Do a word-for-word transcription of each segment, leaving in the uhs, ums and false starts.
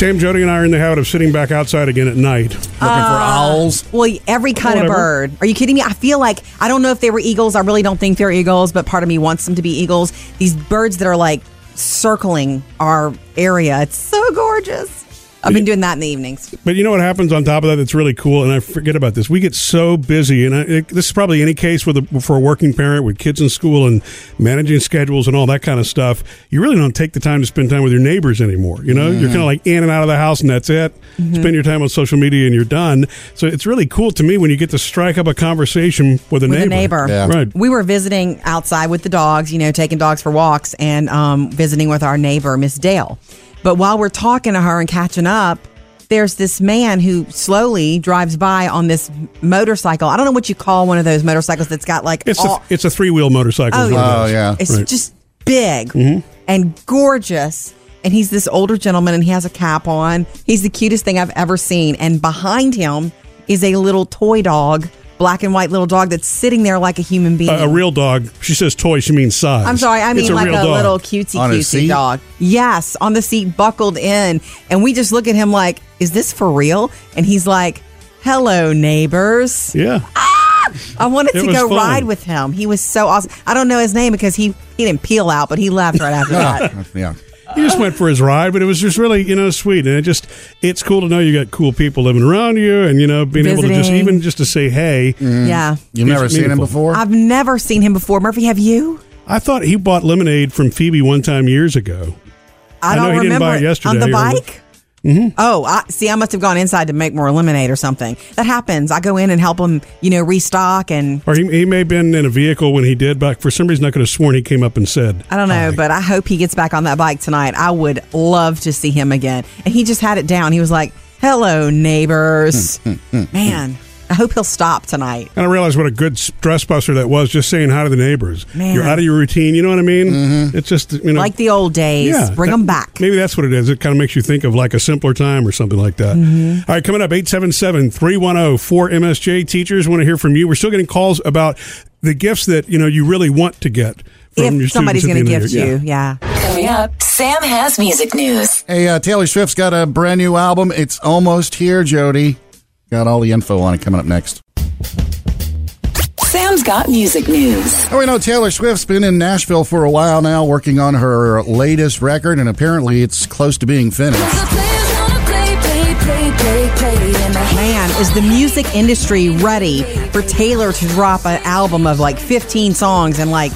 Sam, Jody, and I are in the habit of sitting back outside again at night. Looking uh, for owls. Well, every kind Whatever. of bird. Are you kidding me? I feel like, I don't know if they were eagles. I really don't think they're eagles, but part of me wants them to be eagles. These birds that are like circling our area. It's so gorgeous. I've been doing that in the evenings. But you know what happens on top of that that's really cool, and I forget about this. We get so busy, and I, it, this is probably any case with a, for a working parent with kids in school and managing schedules and all that kind of stuff. You really don't take the time to spend time with your neighbors anymore. You know, mm. you're kind of like in and out of the house, and that's it. Mm-hmm. Spend your time on social media, and you're done. So it's really cool to me when you get to strike up a conversation with a with neighbor. A neighbor. Yeah. Right. We were visiting outside with the dogs, you know, taking dogs for walks, and um, visiting with our neighbor, Miss Dale. But while we're talking to her and catching up, there's this man who slowly drives by on this motorcycle. I don't know what you call one of those motorcycles that's got like... It's all- a, a three-wheel motorcycle. Oh, yeah. Oh, yeah. It's right. just big mm-hmm. and gorgeous. And he's this older gentleman, and he has a cap on. He's the cutest thing I've ever seen. And behind him is a little toy dog, black and white little dog that's sitting there like a human being. Uh, a real dog. She says toy. She means size. I'm sorry. I mean a like a dog. Little cutesy, on cutesy dog. Yes. On the seat, buckled in. And we just look at him like, is this for real? And he's like, hello, neighbors. Yeah. Ah! I wanted to go fun. ride with him. He was so awesome. I don't know his name because he, he didn't peel out, but he left right after that. Yeah. He just went for his ride, but it was just really, you know, sweet. And it just, it's cool to know you got cool people living around you and, you know, being Visiting. able to just, even just to say, hey. Mm. Yeah. You've never meaningful. seen him before? I've never seen him before. Murphy, have you? I thought he bought lemonade from Phoebe one time years ago. I, I don't know he remember. Didn't buy it yesterday. On the bike? Mm-hmm. Oh, I, see, I must have gone inside to make more lemonade or something. That happens. I go in and help him, you know, restock. And or he, he may have been in a vehicle when he did, but for some reason I could have sworn he came up and said. I don't know, Hi. but I hope he gets back on that bike tonight. I would love to see him again. And he just had it down. He was like, hello, neighbors. Man, I hope he'll stop tonight. And I realize what a good stress buster that was, just saying hi to the neighbors. Man. You're out of your routine, you know what I mean? Mm-hmm. It's just, you know. Like the old days. Yeah, Bring that, them back. Maybe that's what it is. It kind of makes you think of like a simpler time or something like that. Mm-hmm. All right, coming up, eight seven seven, three one zero, four M S J. Teachers, want to hear from you. We're still getting calls about the gifts that, you know, you really want to get from if your somebody's going to gift you, yeah. yeah. Coming up, Sam has music news. Hey, uh, Taylor Swift's got a brand new album. It's almost here, Jody. Got all the info on it coming up next. Sam's got music news. And we know Taylor Swift's been in Nashville for a while now, working on her latest record, and apparently it's close to being finished. Man, is the music industry ready for Taylor to drop an album of like fifteen songs, and like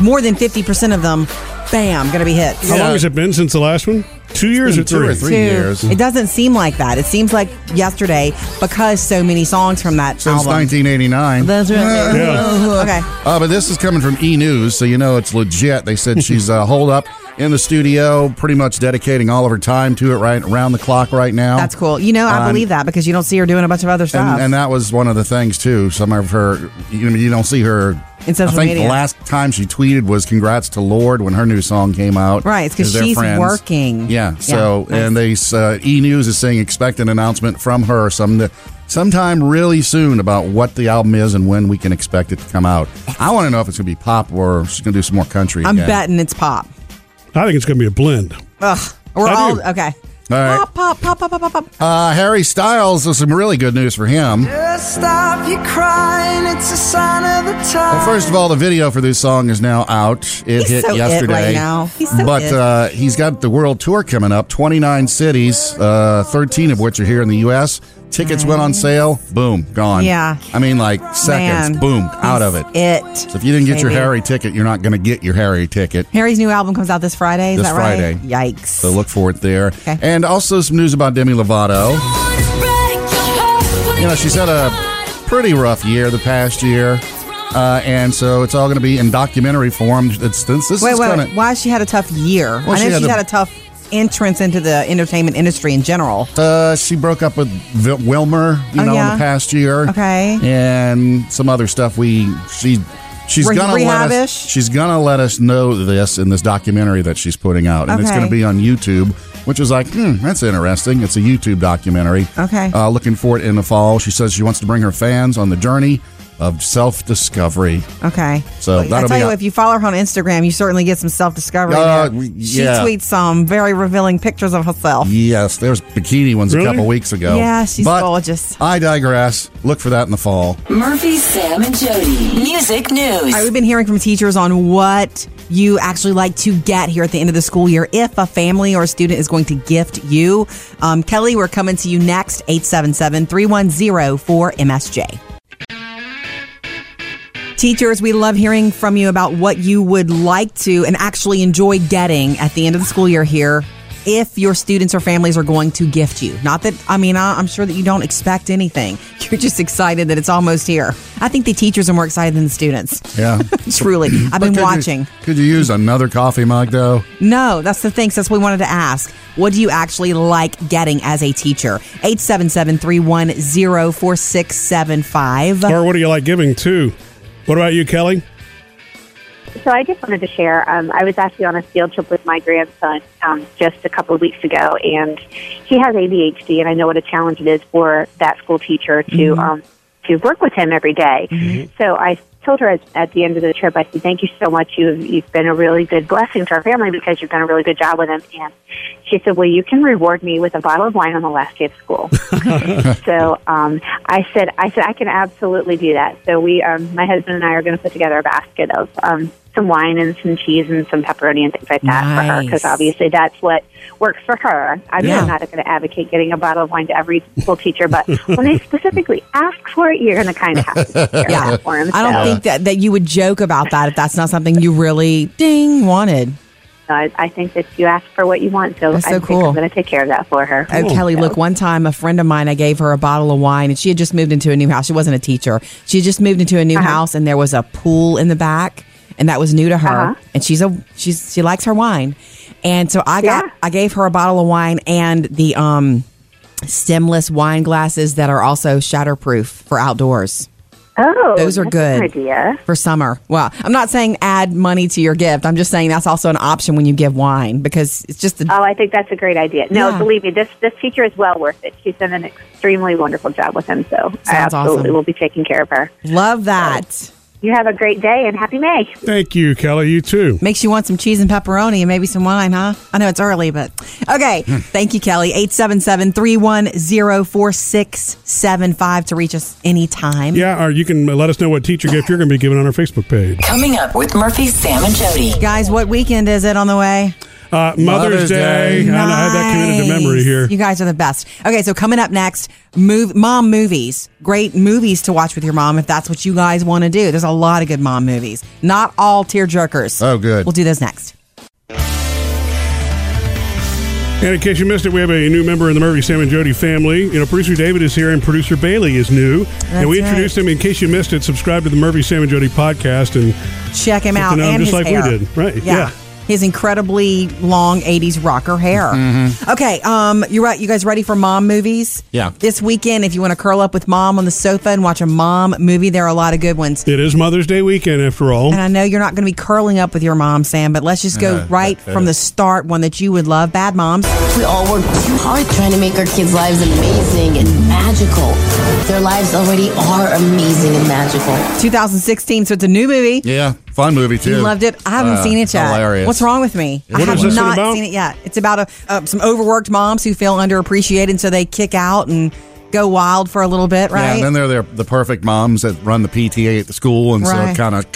more than fifty percent of them, bam, going to be hits? How yeah. long has it been since the last one? Two years or three? Two or three two. years. It doesn't seem like that. It seems like yesterday because so many songs from that Since album. Since nineteen eighty-nine. That's right. Yeah. Okay. Uh, but this is coming from E! News, so you know it's legit. They said she's uh, holed up in the studio, pretty much dedicating all of her time to it right around the clock right now. That's cool. You know, I um, believe that because you don't see her doing a bunch of other stuff. And, and that was one of the things, too. Some of her, you know, you don't see her... In social I think media. The last time she tweeted was congrats to Lorde when her new song came out. Right, it's because she's friends. working. Yeah, so, yeah, nice. And they uh, E! News is saying expect an announcement from her some sometime really soon about what the album is and when we can expect it to come out. I want to know if it's going to be pop or she's going to do some more country I'm again. betting it's pop. I think it's going to be a blend. Ugh, we're I all, do. okay. All right. Pop, pop, pop, pop, pop, pop. Uh, Harry Styles, there's some really good news for him. Just stop you crying, it's a sign of the time. Well, first of all, the video for this song is now out. It he's hit so yesterday. It right now. He's so but uh, he's got the world tour coming up, twenty-nine cities, uh, thirteen of which are here in the U S Tickets right. went on sale, boom, gone. Yeah. I mean, like seconds, Man. boom, out of it. It. So if you didn't get Maybe. your Harry ticket, you're not going to get your Harry ticket. Harry's new album comes out this Friday, is this that Friday. right? Yikes. So look for it there. Okay. And And also some news about Demi Lovato. You know, she's had a pretty rough year the past year, uh, and so it's all going to be in documentary form. It's, this, this wait, is wait, kinda... wait, why has she had a tough year? Well, I know she had she's a... had a tough entrance into the entertainment industry in general. Uh, she broke up with v- Wilmer, you oh, know, yeah? in the past year. Okay. And some other stuff we... she. She's Re- gonna let us, she's gonna let us know this in this documentary that she's putting out, and okay. it's gonna be on YouTube, which is like, hmm, that's interesting. It's a YouTube documentary. Okay, uh, looking for it in the fall. She says she wants to bring her fans on the journey of self-discovery. Okay. So well, that'll I tell be you, a- if you follow her on Instagram, you certainly get some self-discovery. Uh, yeah. She tweets some very revealing pictures of herself. Yes, there's bikini ones really? a couple weeks ago. Yeah, she's but gorgeous. I digress. Look for that in the fall. Murphy, Sam, and Jody. Music news. All right, we've been hearing from teachers on what you actually like to get here at the end of the school year if a family or a student is going to gift you. Um, Kelly, we're coming to you next, eight seven seven, three one zero, four M S J. Teachers, we love hearing from you about what you would like to and actually enjoy getting at the end of the school year here if your students or families are going to gift you. Not that, I mean, I'm sure that you don't expect anything. You're just excited that it's almost here. I think the teachers are more excited than the students. Yeah. Truly. I've been could watching. You, could you use another coffee mug, though? No, that's the thing. So that's what we wanted to ask. What do you actually like getting as a teacher? eight seven seven, three one zero, four six seven five. Or what do you like giving, too? What about you, Kelly? So I just wanted to share, um, I was actually on a field trip with my grandson um, just a couple of weeks ago, and he has A D H D, and I know what a challenge it is for that school teacher to mm-hmm. um, to work with him every day. Mm-hmm. So I told her at the end of the trip, I said, thank you so much. You've, you've been a really good blessing to our family because you've done a really good job with him. And she said, well, you can reward me with a bottle of wine on the last day of school. so um, I said, I said I can absolutely do that. So we, um, my husband and I are going to put together a basket of um, some wine and some cheese and some pepperoni and things like that nice. for her because obviously that's what works for her. I mean, yeah. I'm not going to advocate getting a bottle of wine to every school teacher, but when they specifically ask for it, you're going to kind of have to care yeah. for them. So. I don't think that, that you would joke about that if that's not something you really ding wanted. I, I think that you ask for what you want, so, so I think cool. I'm going to take care of that for her. Oh, cool. Kelly, so. Look, one time a friend of mine, I gave her a bottle of wine, and she had just moved into a new house. She wasn't a teacher. She had just moved into a new uh-huh. house, and there was a pool in the back, and that was new to her. Uh-huh. And she's a she's she likes her wine, and so I got yeah. I gave her a bottle of wine and the um, stemless wine glasses that are also shatterproof for outdoors. Oh, those are good idea. for summer. Well, I'm not saying add money to your gift. I'm just saying that's also an option when you give wine because it's just. A, oh, I think that's a great idea. No, yeah. believe me, this this teacher is well worth it. She's done an extremely wonderful job with him, so Sounds I absolutely awesome. will be taking care of her. Love that. So, you have a great day and happy May. Thank you, Kelly. You too. Makes you want some cheese and pepperoni and maybe some wine, huh? I know it's early, but okay. Thank you, Kelly. eight seven seven, three one zero, four six seven five to reach us anytime. Yeah, or you can let us know what teacher gift you're going to be giving on our Facebook page. Coming up with Murphy, Sam, and Jody. Guys, what weekend is it on the way? Uh, Mother's, Mother's Day. Day. Nice. I have that committed to memory here. You guys are the best. Okay, so coming up next, move, mom movies. Great movies to watch with your mom if that's what you guys want to do. There's a lot of good mom movies. Not all tear jerkers. Oh, good. We'll do those next. And in case you missed it, we have a new member in the Murphy, Sam, and Jody family. You know, producer David is here and producer Bailey is new. That's and we introduced right. him. In case you missed it, subscribe to the Murphy, Sam, and Jody podcast and check him out. And his just like hair. we did. Right. Yeah. yeah. His incredibly long eighties rocker hair. Mm-hmm. Okay, um, you right. You guys ready for mom movies? Yeah. This weekend, if you want to curl up with mom on the sofa and watch a mom movie, there are a lot of good ones. It is Mother's Day weekend, after all. And I know you're not going to be curling up with your mom, Sam, but let's just go uh, right that, that from is. the start, one that you would love, Bad Moms. We all work too hard trying to make our kids' lives amazing and magical. Their lives already are amazing and magical. twenty sixteen, so it's a new movie. Yeah. Fun movie, too. You loved it. I haven't uh, seen it yet. Hilarious. What's wrong with me? What I have not about? seen it yet. It's about a, uh, some overworked moms who feel underappreciated, and so they kick out and go wild for a little bit, right? Yeah, and then they're, they're the perfect moms that run the P T A at the school, and right. so kind of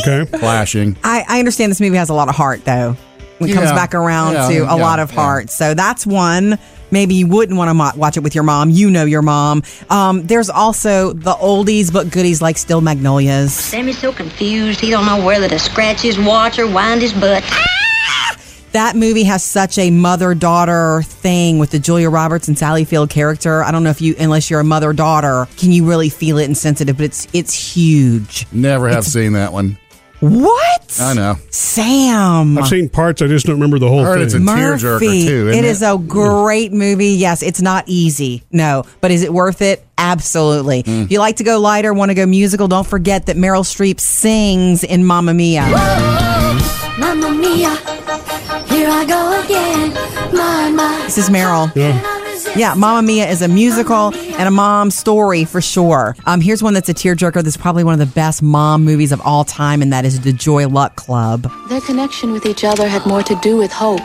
okay. clashing. I, I understand this movie has a lot of heart, though. It yeah. comes back around yeah, to a yeah, lot of yeah. heart. So that's one. Maybe you wouldn't want to mo- watch it with your mom. You know your mom. Um, there's also the oldies but goodies like Steel Magnolias. Sammy's so confused. He don't know whether to scratch his watch or wind his butt. Ah! That movie has such a mother-daughter thing with the Julia Roberts and Sally Field character. I don't know if you, unless you're a mother-daughter, can you really feel it and sense it? But it's it's huge. Never have it's- seen that one. What? I know. Sam. I've seen parts. I just don't remember the whole I heard thing. It's a tearjerker, too. It, it is a great movie. Yes, it's not easy. No. But is it worth it? Absolutely. Mm. If you like to go lighter, want to go musical, don't forget that Meryl Streep sings in Mamma Mia. Whoa, Mamma Mia. Here I go again. My, my. This is Meryl. Yeah. Yeah, Mamma Mia is a musical and a mom story for sure. Um, here's one that's a tearjerker that's probably one of the best mom movies of all time, and that is The Joy Luck Club. Their connection with each other had more to do with hope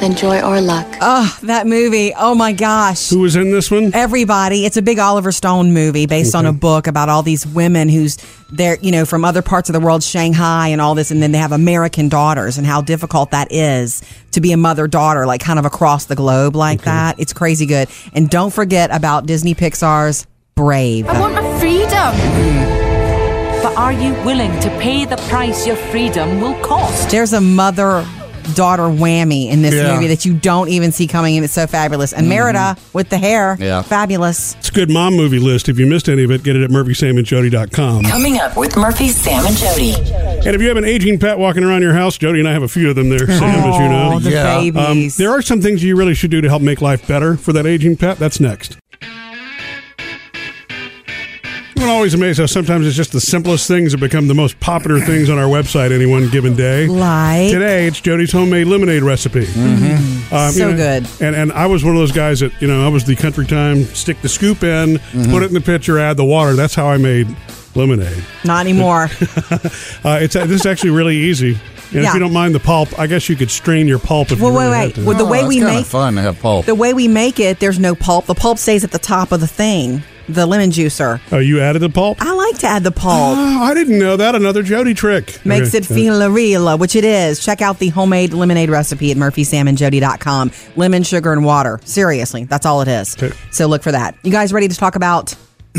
than joy or luck. Oh, that movie. Oh, my gosh. Who was in this one? Everybody. It's a big Oliver Stone movie based okay. on a book about all these women who's they're, you know, from other parts of the world, Shanghai and all this, and then they have American daughters and how difficult that is to be a mother-daughter, like kind of across the globe like okay. that. It's crazy good. And don't forget about Disney Pixar's Brave. I want my freedom. But are you willing to pay the price your freedom will cost? There's a mother... daughter whammy in this yeah. movie that you don't even see coming, and it's so fabulous. And mm-hmm. Merida with the hair, yeah. fabulous. It's a good mom movie list. If you missed any of it, get it at murphy sam and jody dot com. Coming up with Murphy, Sam, and Jody. And if you have an aging pet walking around your house, Jody and I have a few of them there, Sam, oh, as you know. The yeah. babies. Um, there are some things you really should do to help make life better for that aging pet. That's next. I'm always amazed how sometimes it's just the simplest things that become the most popular things on our website any one given day. Like? Today, it's Jody's homemade lemonade recipe. Mm-hmm. Um, so you know, good. And and I was one of those guys that, you know, I was the country time, stick the scoop in, mm-hmm. put it in the pitcher, add the water. That's how I made lemonade. Not anymore. uh, it's uh, This is actually really easy. And yeah. if you don't mind the pulp, I guess you could strain your pulp if well, you really wait, wait. To. Well, the oh, way we make fun to have pulp. The way we make it, there's no pulp. The pulp stays at the top of the thing. The lemon juicer. Oh, you added the pulp? I like to add the pulp. Oh, I didn't know that. Another Jody trick. Makes okay. it feel a real, which it is. Check out the homemade lemonade recipe at murphy sam and jody dot com. Lemon, sugar, and water. Seriously, that's all it is. Okay. So look for that. You guys ready to talk about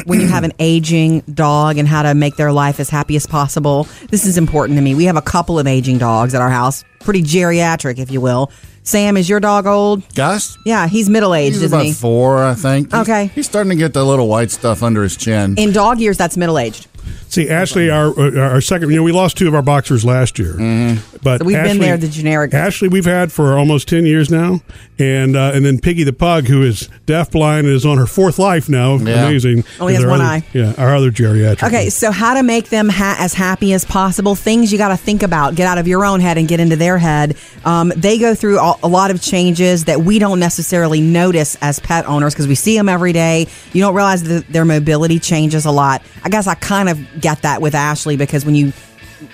when you have an aging dog and how to make their life as happy as possible? This is important to me. We have a couple of aging dogs at our house. Pretty geriatric, if you will. Sam, is your dog old? Gus? Yeah, he's middle-aged, he's isn't he? He's about four, I think. Okay. He's, he's starting to get the little white stuff under his chin. In dog years, that's middle-aged. See, Ashley, our our second, you know, we lost two of our boxers last year. Mm-hmm. But so we've Ashley, been there, the generic. Ashley, we've had for almost ten years now. And uh, and then Piggy the Pug, who is deafblind and is on her fourth life now. Yeah. Amazing. Only has one other, eye. Yeah, our other geriatric. Okay, one. So how to make them ha- as happy as possible. Things you got to think about. Get out of your own head and get into their head. Um, they go through all, a lot of changes that we don't necessarily notice as pet owners because we see them every day. You don't realize that their mobility changes a lot. I guess I kind of... get that with Ashley, because when you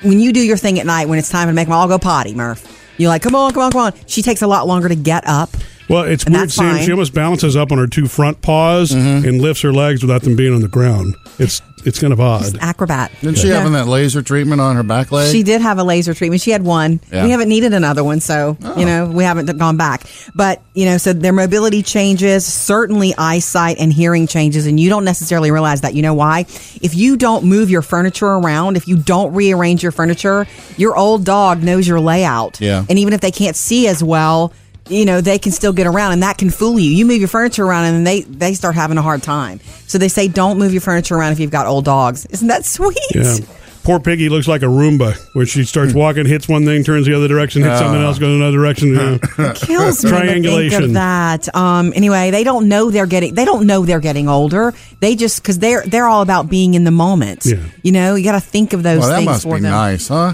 when you do your thing at night, when it's time to make them all go potty, Murph, you're like, come on, come on, come on. She takes a lot longer to get up. Well, it's weird, Sam. Fine. She almost balances up on her two front paws mm-hmm. and lifts her legs without them being on the ground. It's it's kind of odd. She's an acrobat. Didn't she yeah. having that laser treatment on her back leg? She did have a laser treatment. She had one. Yeah. We haven't needed another one, so, oh. you know, we haven't gone back. But, you know, so their mobility changes, certainly eyesight and hearing changes, and you don't necessarily realize that. You know why? If you don't move your furniture around, if you don't rearrange your furniture, your old dog knows your layout. Yeah. And even if they can't see as well, you know, they can still get around, and that can fool you. You move your furniture around, and they, they start having a hard time. So they say, don't move your furniture around if you've got old dogs. Isn't that sweet? Yeah. Poor Piggy looks like a Roomba, where she starts walking, hits one thing, turns the other direction, hits uh, something else, goes another direction. You know. It kills me triangulation. To think of that. Um, anyway, they don't know they're getting. They don't know they're getting older. They just because they're they're all about being in the moment. Yeah. You know, you got to think of those well, that things must for be them. Nice, huh?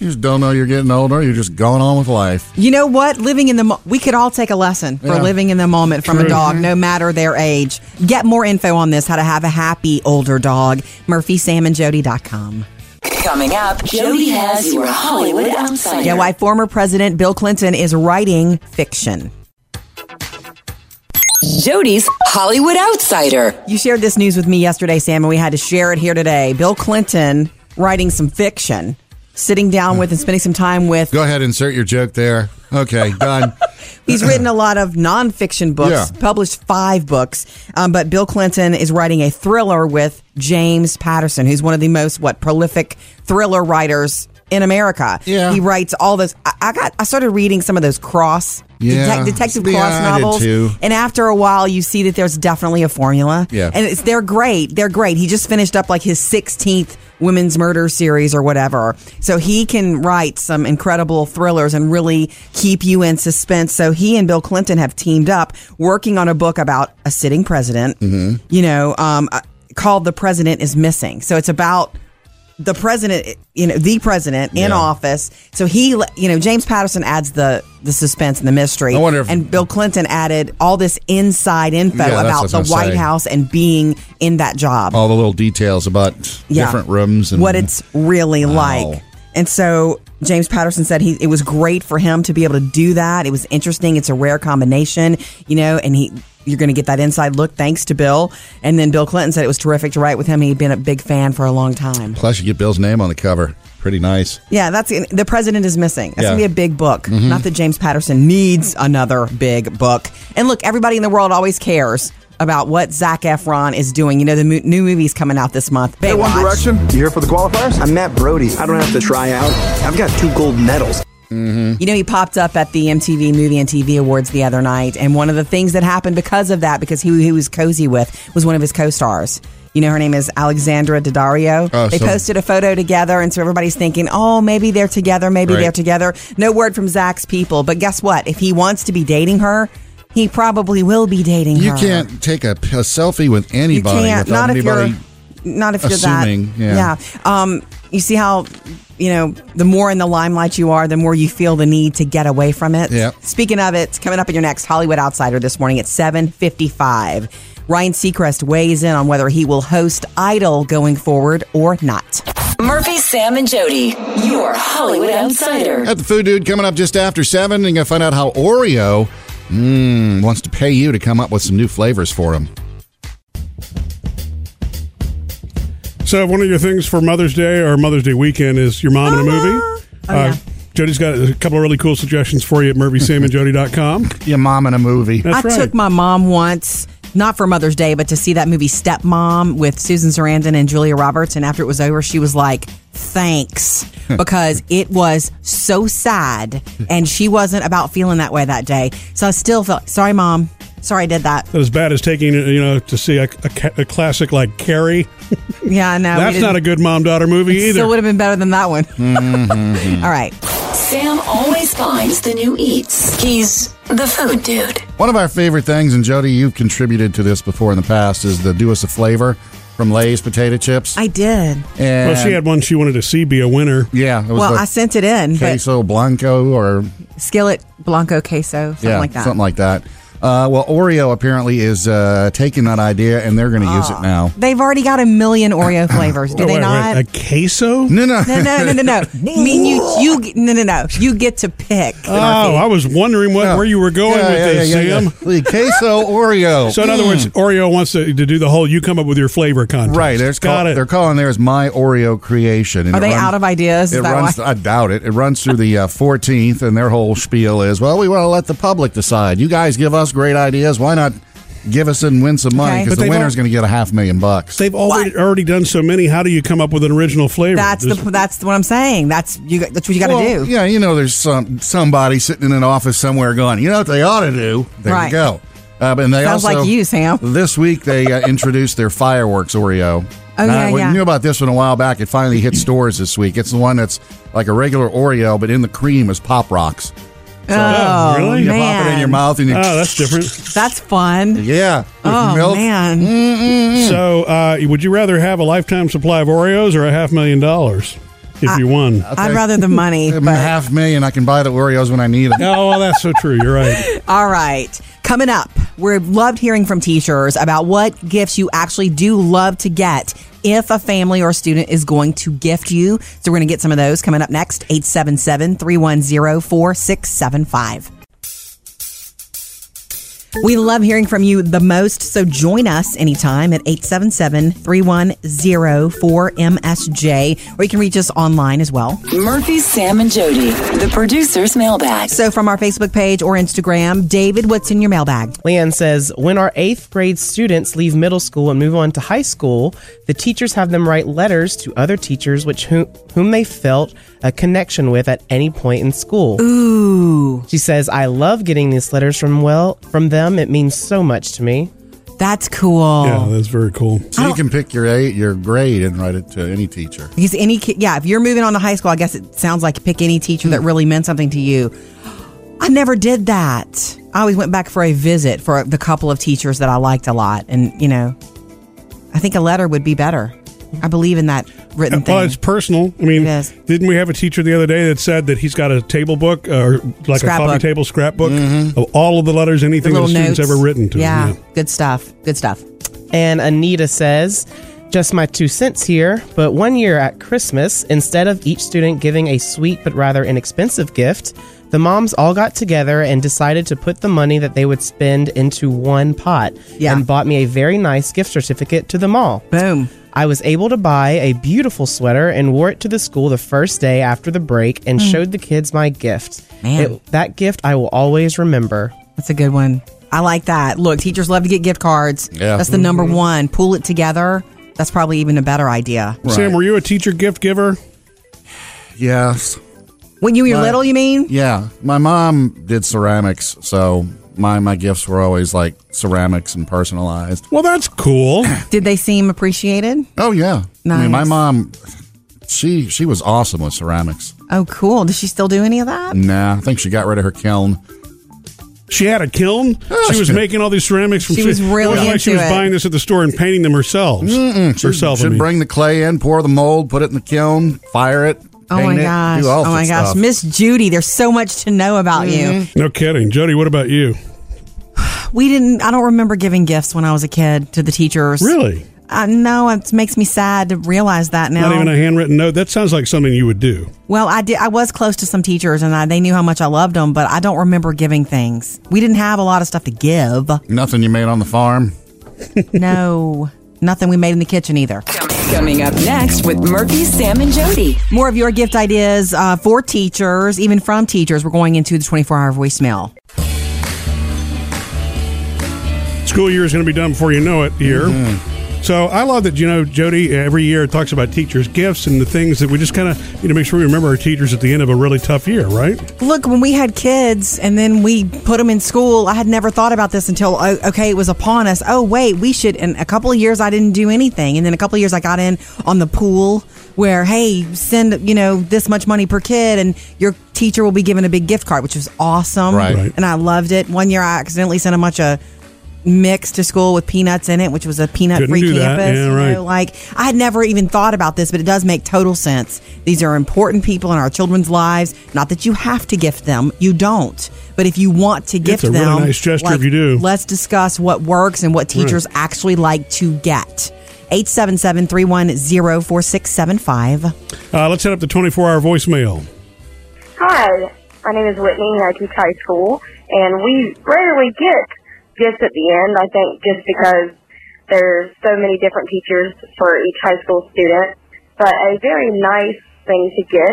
You just don't know you're getting older. You're just going on with life. You know what? Living in the mo- we could all take a lesson yeah. for living in the moment from True. a dog, no matter their age. Get more info on this, how to have a happy older dog. murphy sam and jody dot com. Coming up, Jody has your Hollywood Outsider. Yeah, why former President Bill Clinton is writing fiction. Jody's Hollywood Outsider. You shared this news with me yesterday, Sam, and we had to share it here today. Bill Clinton writing some fiction. Sitting down with and spending some time with... Go ahead, insert your joke there. Okay, done. He's written a lot of nonfiction books, yeah. published five books, um, but Bill Clinton is writing a thriller with James Patterson, who's one of the most, what, prolific thriller writers in America. Yeah. He writes all those... I, I got. I started reading some of those cross... Yeah, Detec- Detective yeah, Cross novels, too. And after a while, you see that there's definitely a formula. Yeah, and it's they're great. They're great. He just finished up like his sixteenth women's murder series or whatever, so he can write some incredible thrillers and really keep you in suspense. So he and Bill Clinton have teamed up, working on a book about a sitting president. Mm-hmm. You know, um, called The President is Missing. So it's about the president, you know, the president in yeah. office. So he, you know, James Patterson adds the, the suspense and the mystery. I wonder if, and Bill Clinton added all this inside info yeah, about the White saying. House and being in that job. All the little details about yeah. different rooms. And what it's really wow. like. And so James Patterson said he it was great for him to be able to do that. It was interesting. It's a rare combination, you know, and he you're going to get that inside look thanks to Bill. And then Bill Clinton said it was terrific to write with him. He'd been a big fan for a long time. Plus, you get Bill's name on the cover. Pretty nice. Yeah, that's The President is Missing. That's yeah. going to be a big book. Mm-hmm. Not that James Patterson needs another big book. And look, everybody in the world always cares about what Zac Efron is doing. You know, the mo- new movie's coming out this month. Baywatch. Hey, One Direction, you here for the qualifiers? I'm Matt Brody. I don't have to try out. I've got two gold medals. Mm-hmm. You know, he popped up at the M T V Movie and T V Awards the other night, and one of the things that happened because of that, because he, he was cozy with, was one of his co-stars. You know, her name is Alexandra Daddario. Oh, they so. posted a photo together, and so everybody's thinking, oh, maybe they're together, maybe right. they're together. No word from Zach's people, but guess what? If he wants to be dating her, he probably will be dating you her. You can't take a, a selfie with anybody. You can't. Not if you're, not if assuming, you're that. Yeah. yeah. Um, you see how, you know, the more in the limelight you are, the more you feel the need to get away from it. Yep. Speaking of it, coming up in your next Hollywood Outsider this morning at seven fifty-five. Ryan Seacrest weighs in on whether he will host Idol going forward or not. Murphy, Sam, and Jody, your Hollywood Outsider. At the Food Dude coming up just after seven, you're going to find out how Oreo Mmm, wants to pay you to come up with some new flavors for him. So one of your things for Mother's Day or Mother's Day weekend is your mom Mama. in a movie. Oh, uh, yeah. Jody's got a couple of really cool suggestions for you at murphy sam and jody dot com. Your mom in a movie. That's I right. took my mom once, not for Mother's Day, but to see that movie Stepmom with Susan Sarandon and Julia Roberts. And after it was over, she was like, thanks, because it was so sad, and she wasn't about feeling that way that day. So I still felt sorry, Mom. Sorry I did that. That as bad as taking, you know, to see a, a, a classic like Carrie. Yeah, I know. That's not a good mom-daughter movie either. It still would have been better than that one. Mm-hmm. All right. Sam always finds the new eats. He's the food dude. One of our favorite things, and Jody, you've contributed to this before in the past, is the Do Us a Flavor from Lay's potato chips. I did. And well, she had one she wanted to see be a winner. Yeah. It was well, I sent it in. Queso Blanco or... Skillet Blanco Queso, something yeah, like that. something like that. Uh, well, Oreo apparently is uh, taking that idea, and they're going to uh, use it now. They've already got a million Oreo flavors. Do wait, they wait, not? Wait, a queso? No, no, no, no, no, no. no. mean you, you, no, no, no. You get to pick. Oh, I was wondering what, yeah. where you were going yeah, with yeah, this, yeah, yeah, Sam. Yeah. The queso Oreo. So, in other words, Oreo wants to, to do the whole. You come up with your flavor contest, right? There's got call, it. They're calling theirs "My Oreo Creation." And Are they runs, out of ideas? It runs. Why? I doubt it. It runs through the uh, fourteenth, and their whole spiel is, "Well, we want to let the public decide. You guys give us." Great ideas. Why not give us and win some money? Because okay. the winner's going to get a half million bucks. They've already what? already done so many. How do you come up with an original flavor? That's there's, the that's what I'm saying. That's you. That's what you got to well, do. Yeah, you know, there's some somebody sitting in an office somewhere going, you know what they ought to do. There right. you go. Uh, and they sounds also, like you, Sam. This week they uh, introduced their fireworks Oreo. Oh now, yeah, we yeah. knew about this one a while back. It finally hit stores this week. It's the one that's like a regular Oreo, but in the cream is Pop Rocks. So, oh, really? You man. pop it in your mouth and you... Oh, that's different. That's fun. Yeah. Oh, milk. man. Mm-mm-mm. So, uh, would you rather have a lifetime supply of Oreos or a half million dollars if I, you won? I'd rather the money. But... A half million, I can buy the Oreos when I need them. Oh, well, that's so true. You're right. All right. Coming up, we've loved hearing from teachers about what gifts you actually do love to get if a family or a student is going to gift you. So we're going to get some of those coming up next, eight seven seven, three one zero, four six seven five. We love hearing from you the most, so join us anytime at eight seven seven, three one zero, four M S J, or you can reach us online as well. Murphy, Sam, and Jody, the producer's mailbag. So from our Facebook page or Instagram, David, what's in your mailbag? Leanne says, when our eighth grade students leave middle school and move on to high school, the teachers have them write letters to other teachers which whom, whom they felt a connection with at any point in school. Ooh. She says, I love getting these letters from, well, from them. Them, it means so much to me. That's cool. Yeah, that's very cool. So you can pick your a, your grade and write it to any teacher. Because any ki- yeah, if you're moving on to high school, I guess it sounds like pick any teacher mm. that really meant something to you. I never did that. I always went back for a visit for the couple of teachers that I liked a lot, and you know, I think a letter would be better. I believe in that. written thing. Well, it's personal. I mean, didn't we have a teacher the other day that said that he's got a table book, or like scrap a coffee book. table scrapbook mm-hmm. of all of the letters, anything the that a student's notes. ever written to yeah. him. Yeah, good stuff. Good stuff. And Anita says, just my two cents here, but one year at Christmas, instead of each student giving a sweet but rather inexpensive gift, the moms all got together and decided to put the money that they would spend into one pot yeah. and bought me a very nice gift certificate to the mall. Boom. I was able to buy a beautiful sweater and wore it to the school the first day after the break and mm. showed the kids my gift. Man. It, that gift I will always remember. That's a good one. I like that. Look, teachers love to get gift cards. Yeah. That's the number mm-hmm. one. Pool it together. That's probably even a better idea. Right. Sam, were you a teacher gift giver? Yes. When you were my, little, you mean? Yeah. My mom did ceramics, so my my gifts were always like ceramics and personalized. Well, that's cool. Did they seem appreciated? Oh, yeah. Nice. I mean, my mom, she she was awesome with ceramics. Oh, cool. Does she still do any of that? Nah, I think she got rid of her kiln. She had a kiln? Oh, she was she making all these ceramics. From she was really into it. Like she was it. buying this at the store and painting them herself. Mm-mm. Herself, She'd, she'd I mean. bring the clay in, pour the mold, put it in the kiln, fire it. Oh my, it, gosh. oh my gosh. Oh my gosh. Miss Judy, there's so much to know about mm-hmm. you. No kidding. Jody, what about you? We didn't, I don't remember giving gifts when I was a kid to the teachers. Really? Uh, no, it makes me sad to realize that now. Not even a handwritten note? That sounds like something you would do. Well, I did. I was close to some teachers, and I, they knew how much I loved them, but I don't remember giving things. We didn't have a lot of stuff to give. Nothing you made on the farm? No. Nothing we made in the kitchen either. Coming up next with Murphy, Sam, and Jody. More of your gift ideas uh, for teachers, even from teachers. We're going into the twenty-four hour voicemail. School year is going to be done before you know it here. Mm-hmm. So I love that, you know, Jody every year talks about teachers' gifts and the things that we just kind of, you know, make sure we remember our teachers at the end of a really tough year, right? Look, when we had kids and then we put them in school, I had never thought about this until, okay, it was upon us. Oh, wait, we should. And a couple of years I didn't do anything. And then a couple of years I got in on the pool where, hey, send, you know, this much money per kid and your teacher will be given a big gift card, which was awesome. Right. Right. And I loved it. One year I accidentally sent a bunch of mix to school with peanuts in it, which was a peanut-free campus. Yeah, right. You know, like I had never even thought about this, but it does make total sense. These are important people in our children's lives. Not that you have to gift them, you don't. But if you want to gift them, it's a really nice gesture if you do. Let's discuss what works and what teachers right. actually like to get. eight seven seven, three one zero, four six seven five. Uh, let's set up the twenty-four hour voicemail. Hi, my name is Whitney and I teach high school, and we rarely get gifts at the end, I think, just because there's so many different teachers for each high school student. But a very nice thing to get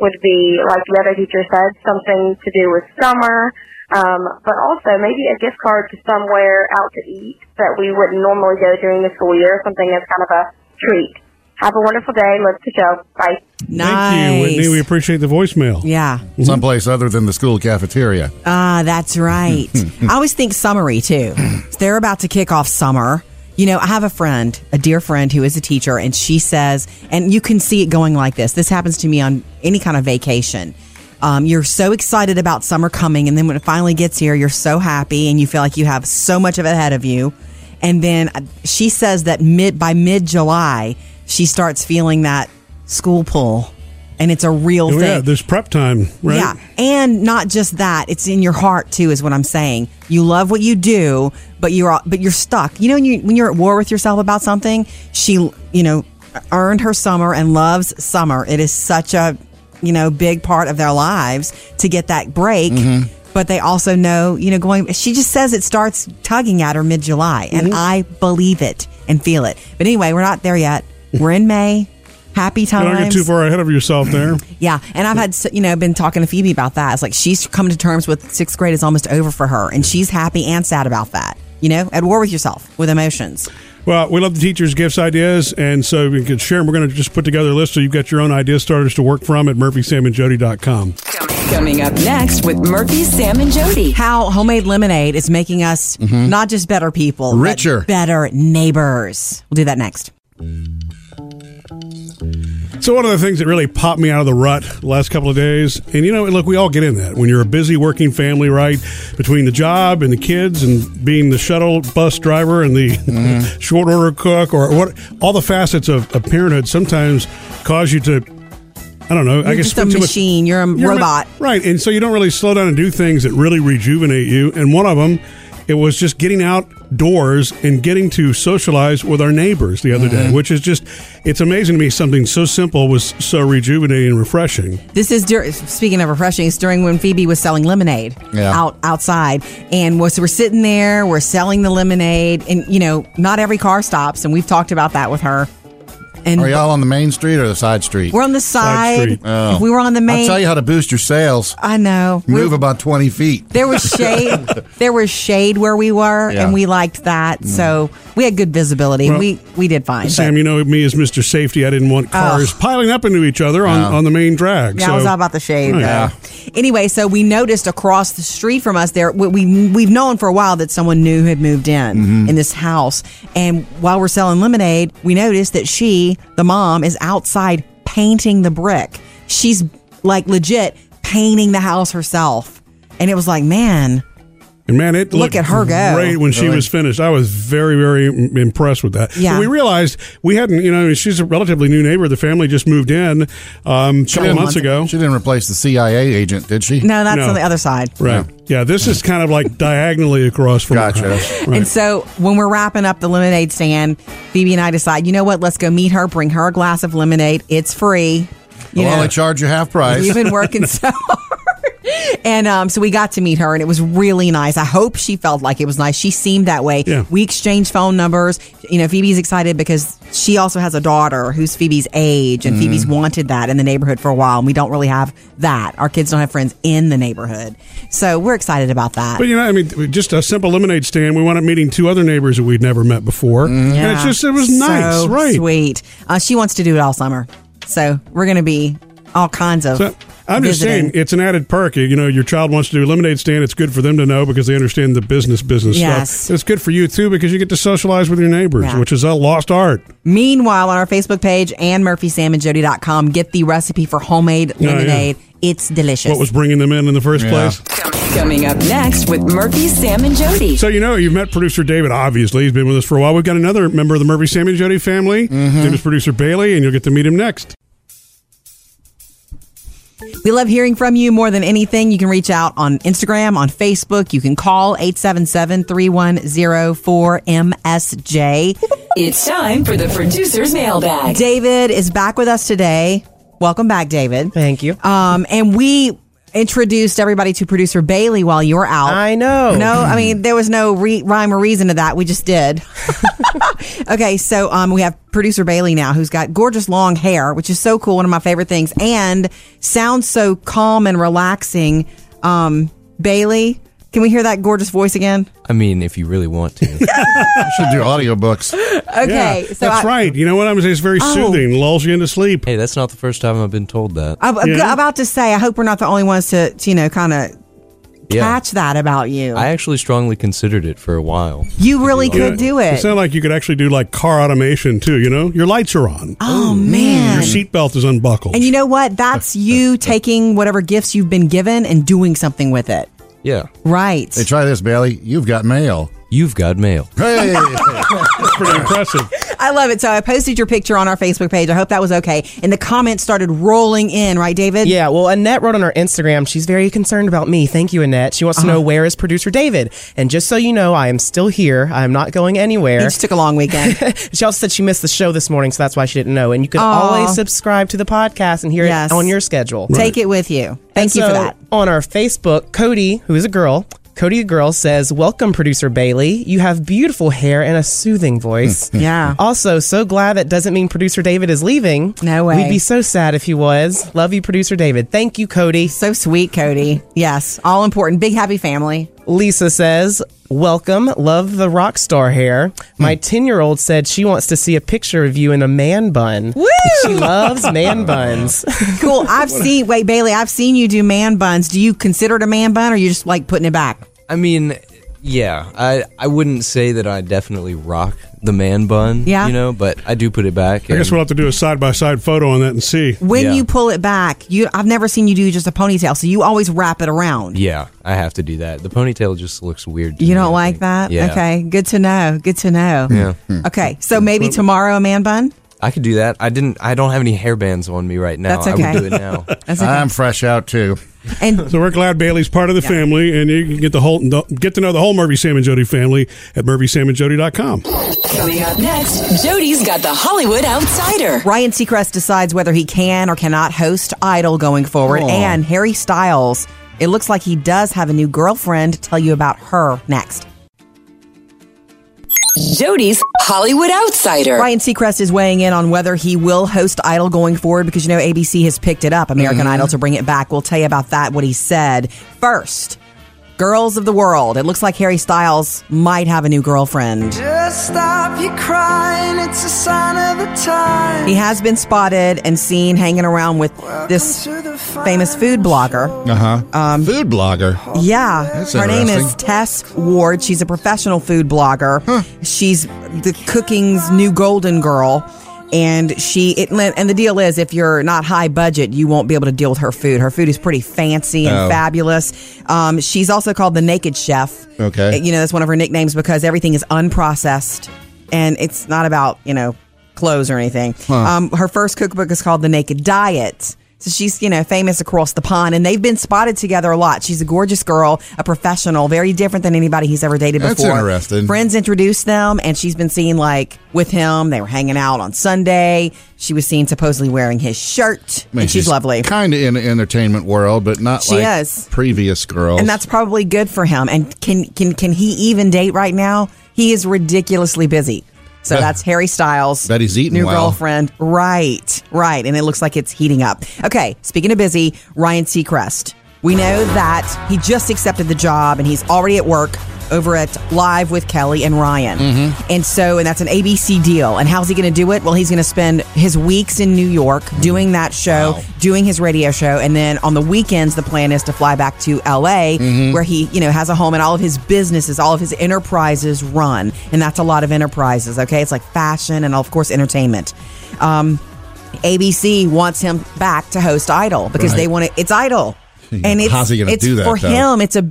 would be, like the other teacher said, something to do with summer, um, but also maybe a gift card to somewhere out to eat that we wouldn't normally go during the school year, something that's kind of a treat. Have a wonderful day. Love the show. Bye. Nice. Thank you, Whitney. We appreciate the voicemail. Yeah. Mm-hmm. Someplace other than the school cafeteria. Ah, uh, that's right. I always think summery, too. They're about to kick off summer. You know, I have a friend, a dear friend who is a teacher, and she says, and you can see it going like this. This happens to me on any kind of vacation. Um, you're so excited about summer coming, and then when it finally gets here, you're so happy, and you feel like you have so much of it ahead of you. And then she says that mid by mid-July, she starts feeling that school pull, and it's a real oh, thing. Yeah, there's prep time, right? Yeah, and not just that; it's in your heart too, is what I'm saying. You love what you do, but you're but you're stuck. You know, when, you, when you're at war with yourself about something, she, you know, earned her summer and loves summer. It is such a, you know, big part of their lives to get that break. Mm-hmm. But they also know, you know, going. She just says it starts tugging at her mid-July, mm-hmm. and I believe it and feel it. But anyway, we're not there yet. We're in May. Happy times. Don't get too far ahead of yourself there. Yeah. And I've had, you know, been talking to Phoebe about that. It's like she's come to terms with sixth grade is almost over for her. And she's happy and sad about that. You know, at war with yourself, with emotions. Well, we love the teachers' gifts ideas. And so we can share them. We're going to just put together a list so you've got your own idea starters to work from at murphy sam and jody dot com. Coming up next with Murphy, Sam, and Jody. How homemade lemonade is making us mm-hmm. not just better people, richer, but better neighbors. We'll do that next. So one of the things that really popped me out of the rut the last couple of days, and you know, look, we all get in that. When you're a busy working family, right, between the job and the kids and being the shuttle bus driver and the mm-hmm. short order cook or what, all the facets of, of parenthood sometimes cause you to, I don't know. You're I guess just a machine. Much, you're a you're robot. Ma- right. And so you don't really slow down and do things that really rejuvenate you. And one of them, it was just getting outdoors and getting to socialize with our neighbors the other mm-hmm. day, which is just, it's amazing to me something so simple was so rejuvenating and refreshing. This is, dur- speaking of refreshing, it's during when Phoebe was selling lemonade yeah. out outside. And was, we're sitting there, we're selling the lemonade, and, you know, not every car stops, and we've talked about that with her. And are y'all on the main street or the side street? We're on the side. side oh. If we were on the main. I'll tell you how to boost your sales. I know. Move we're, about twenty feet. There was shade. There was shade where we were, yeah. and we liked that. Mm. So we had good visibility. Well, we we did fine. Sam, but, you know me as Mister Safety. I didn't want cars oh. piling up into each other on, no. on the main drag. Yeah, so. I was all about the shade. Oh, yeah. Anyway, so we noticed across the street from us there. We, we we've known for a while that someone new had moved in mm-hmm. in this house, and while we're selling lemonade, we noticed that she. The mom is outside painting the brick. She's like legit painting the house herself. And it was like, man, and man, it look at her go. Great when she really? was finished. I was very, very impressed with that. Yeah. And we realized we hadn't, you know, she's a relatively new neighbor. The family just moved in um, a couple months ago. She didn't replace the C I A agent, did she? No, that's no. on the other side. Right. Yeah. Yeah, this is kind of like diagonally across from gotcha. the house. Right. And so when we're wrapping up the lemonade stand, Phoebe and I decide, you know what, let's go meet her, bring her a glass of lemonade. It's free. You well, know, they charge you half price. You've been working so hard. And um, so we got to meet her, and it was really nice. I hope she felt like it was nice. She seemed that way. Yeah. We exchanged phone numbers. You know, Phoebe's excited because she also has a daughter who's Phoebe's age, and mm. Phoebe's wanted that in the neighborhood for a while, and we don't really have that. Our kids don't have friends in the neighborhood. So we're excited about that. But, you know, I mean, just a simple lemonade stand. We wound up meeting two other neighbors that we'd never met before. Mm. Yeah. And it's just, it was nice. So right. sweet. Uh, she wants to do it all summer. So we're going to be all kinds of so, I'm visiting. Just saying, it's an added perk. You know, your child wants to do a lemonade stand. It's good for them to know because they understand the business business yes. stuff. It's good for you, too, because you get to socialize with your neighbors, yeah. which is a lost art. Meanwhile, on our Facebook page and murphy sam and jody dot com, get the recipe for homemade lemonade. Oh, yeah. It's delicious. What was bringing them in in the first yeah. place? Coming up next with Murphy, Sam, and Jody. So, you know, you've met producer David, obviously. He's been with us for a while. We've got another member of the Murphy, Sam, and Jody family. Mm-hmm. His name is producer Bailey, and you'll get to meet him next. We love hearing from you more than anything. You can reach out on Instagram, on Facebook. You can call eight seven seven, three one zero, four M S J. It's time for the producer's mailbag. David is back with us today. Welcome back, David. Thank you. Um, and we... introduced everybody to producer Bailey while you were out. I know. No, I mean, there was no re- rhyme or reason to that. We just did. Okay, so um, we have producer Bailey now, who's got gorgeous long hair, which is so cool, one of my favorite things, and sounds so calm and relaxing. Um, Bailey, can we hear that gorgeous voice again? I mean, if you really want to. You should do audiobooks. Okay. Yeah, so that's I, right. You know what I'm saying? It's very oh. soothing. Lulls you into sleep. Hey, that's not the first time I've been told that. I'm yeah. about to say, I hope we're not the only ones to, to you know, kind of yeah. catch that about you. I actually strongly considered it for a while. You really could yeah. do it. It sounded like you could actually do, like, car automation, too, you know? Your lights are on. Oh, oh man. Your seatbelt is unbuckled. And you know what? That's you taking whatever gifts you've been given and doing something with it. Yeah. Right. Hey, try this, Bailey. You've got mail. You've got mail. Hey! That's pretty impressive. I love it. So I posted your picture on our Facebook page. I hope that was okay. And the comments started rolling in, right, David? Yeah. Well, Annette wrote on her Instagram, she's very concerned about me. Thank you, Annette. She wants uh-huh. to know, where is producer David? And just so you know, I am still here. I am not going anywhere. It just took a long weekend. She also said she missed the show this morning, so that's why she didn't know. And you can Aww. always subscribe to the podcast and hear yes. it on your schedule. Right. Take it with you. Thank and you so, for that. On our Facebook, Cody, who is a girl, Cody the Girl says, welcome, producer Bailey. You have beautiful hair and a soothing voice. Yeah. Also, so glad that doesn't mean producer David is leaving. No way. We'd be so sad if he was. Love you, producer David. Thank you, Cody. So sweet, Cody. Yes. All important. Big happy family. Lisa says, welcome. Love the rock star hair. My ten-year-old said she wants to see a picture of you in a man bun. Woo! She loves man buns. Cool. I've seen, wait, Bailey, I've seen you do man buns. Do you consider it a man bun, or are you just like putting it back? I mean, Yeah, I, I wouldn't say that I definitely rock the man bun, yeah. you know, but I do put it back. I guess we'll have to do a side-by-side photo on that and see. When yeah. you pull it back, you I've never seen you do just a ponytail, so you always wrap it around. Yeah, I have to do that. The ponytail just looks weird to You me, don't like that? Yeah. Okay, good to know, good to know. Yeah. Okay, so maybe tomorrow a man bun? I could do that. I didn't. I don't have any hairbands on me right now. That's okay. I would do it now. That's okay. I'm fresh out too. And so we're glad Bailey's part of the yeah. family, and you can get the whole get to know the whole Murphy, Sam, and Jody family at murphy sam and jody dot com. Coming up next, Jody's got the Hollywood Outsider. Ryan Seacrest decides whether he can or cannot host Idol going forward, oh. and Harry Styles. It looks like he does have a new girlfriend. Tell you about her next. Jody's Hollywood Outsider. Ryan Seacrest is weighing in on whether he will host Idol going forward because, you know, A B C has picked it up, American mm-hmm. Idol, to bring it back. We'll tell you about that, what he said. First, girls of the world. It looks like Harry Styles might have a new girlfriend. Just stop your crying. It's a sign of the time. He has been spotted and seen hanging around with Welcome this famous food blogger. Uh-huh. Um, food blogger? Yeah. That's Her name is Tess Ward. She's a professional food blogger. Huh. She's the cooking's new golden girl. And she it, and the deal is, if you're not high budget, you won't be able to deal with her food. Her food is pretty fancy and oh. fabulous. Um, she's also called the Naked Chef. Okay. You know, that's one of her nicknames because everything is unprocessed. And it's not about, you know, clothes or anything. Huh. Um, her first cookbook is called The Naked Diet. So she's, you know, famous across the pond, and they've been spotted together a lot. She's a gorgeous girl, a professional, very different than anybody he's ever dated before. That's interesting. Friends introduced them, and she's been seen, like, with him. They were hanging out on Sunday. She was seen supposedly wearing his shirt. I mean, and she's, she's lovely. Kind of in the entertainment world, but not she like is. previous girls. And that's probably good for him. And can can can he even date right now? He is ridiculously busy. So that's Harry Styles. Bet he's eating new well. girlfriend. Right, right. And it looks like it's heating up. Okay, speaking of busy, Ryan Seacrest. We know that he just accepted the job and he's already at work over at Live with Kelly and Ryan. Mm-hmm. And so, and that's an A B C deal. And how's he going to do it? Well, he's going to spend his weeks in New York doing that show, wow. doing his radio show. And then on the weekends, the plan is to fly back to L A mm-hmm. where he, you know, has a home and all of his businesses, all of his enterprises run. And that's a lot of enterprises. Okay. It's like fashion and of course, entertainment. Um, A B C wants him back to host Idol because right. they want to, it's Idol. And it's, how's he going to do that? For though? him, it's a,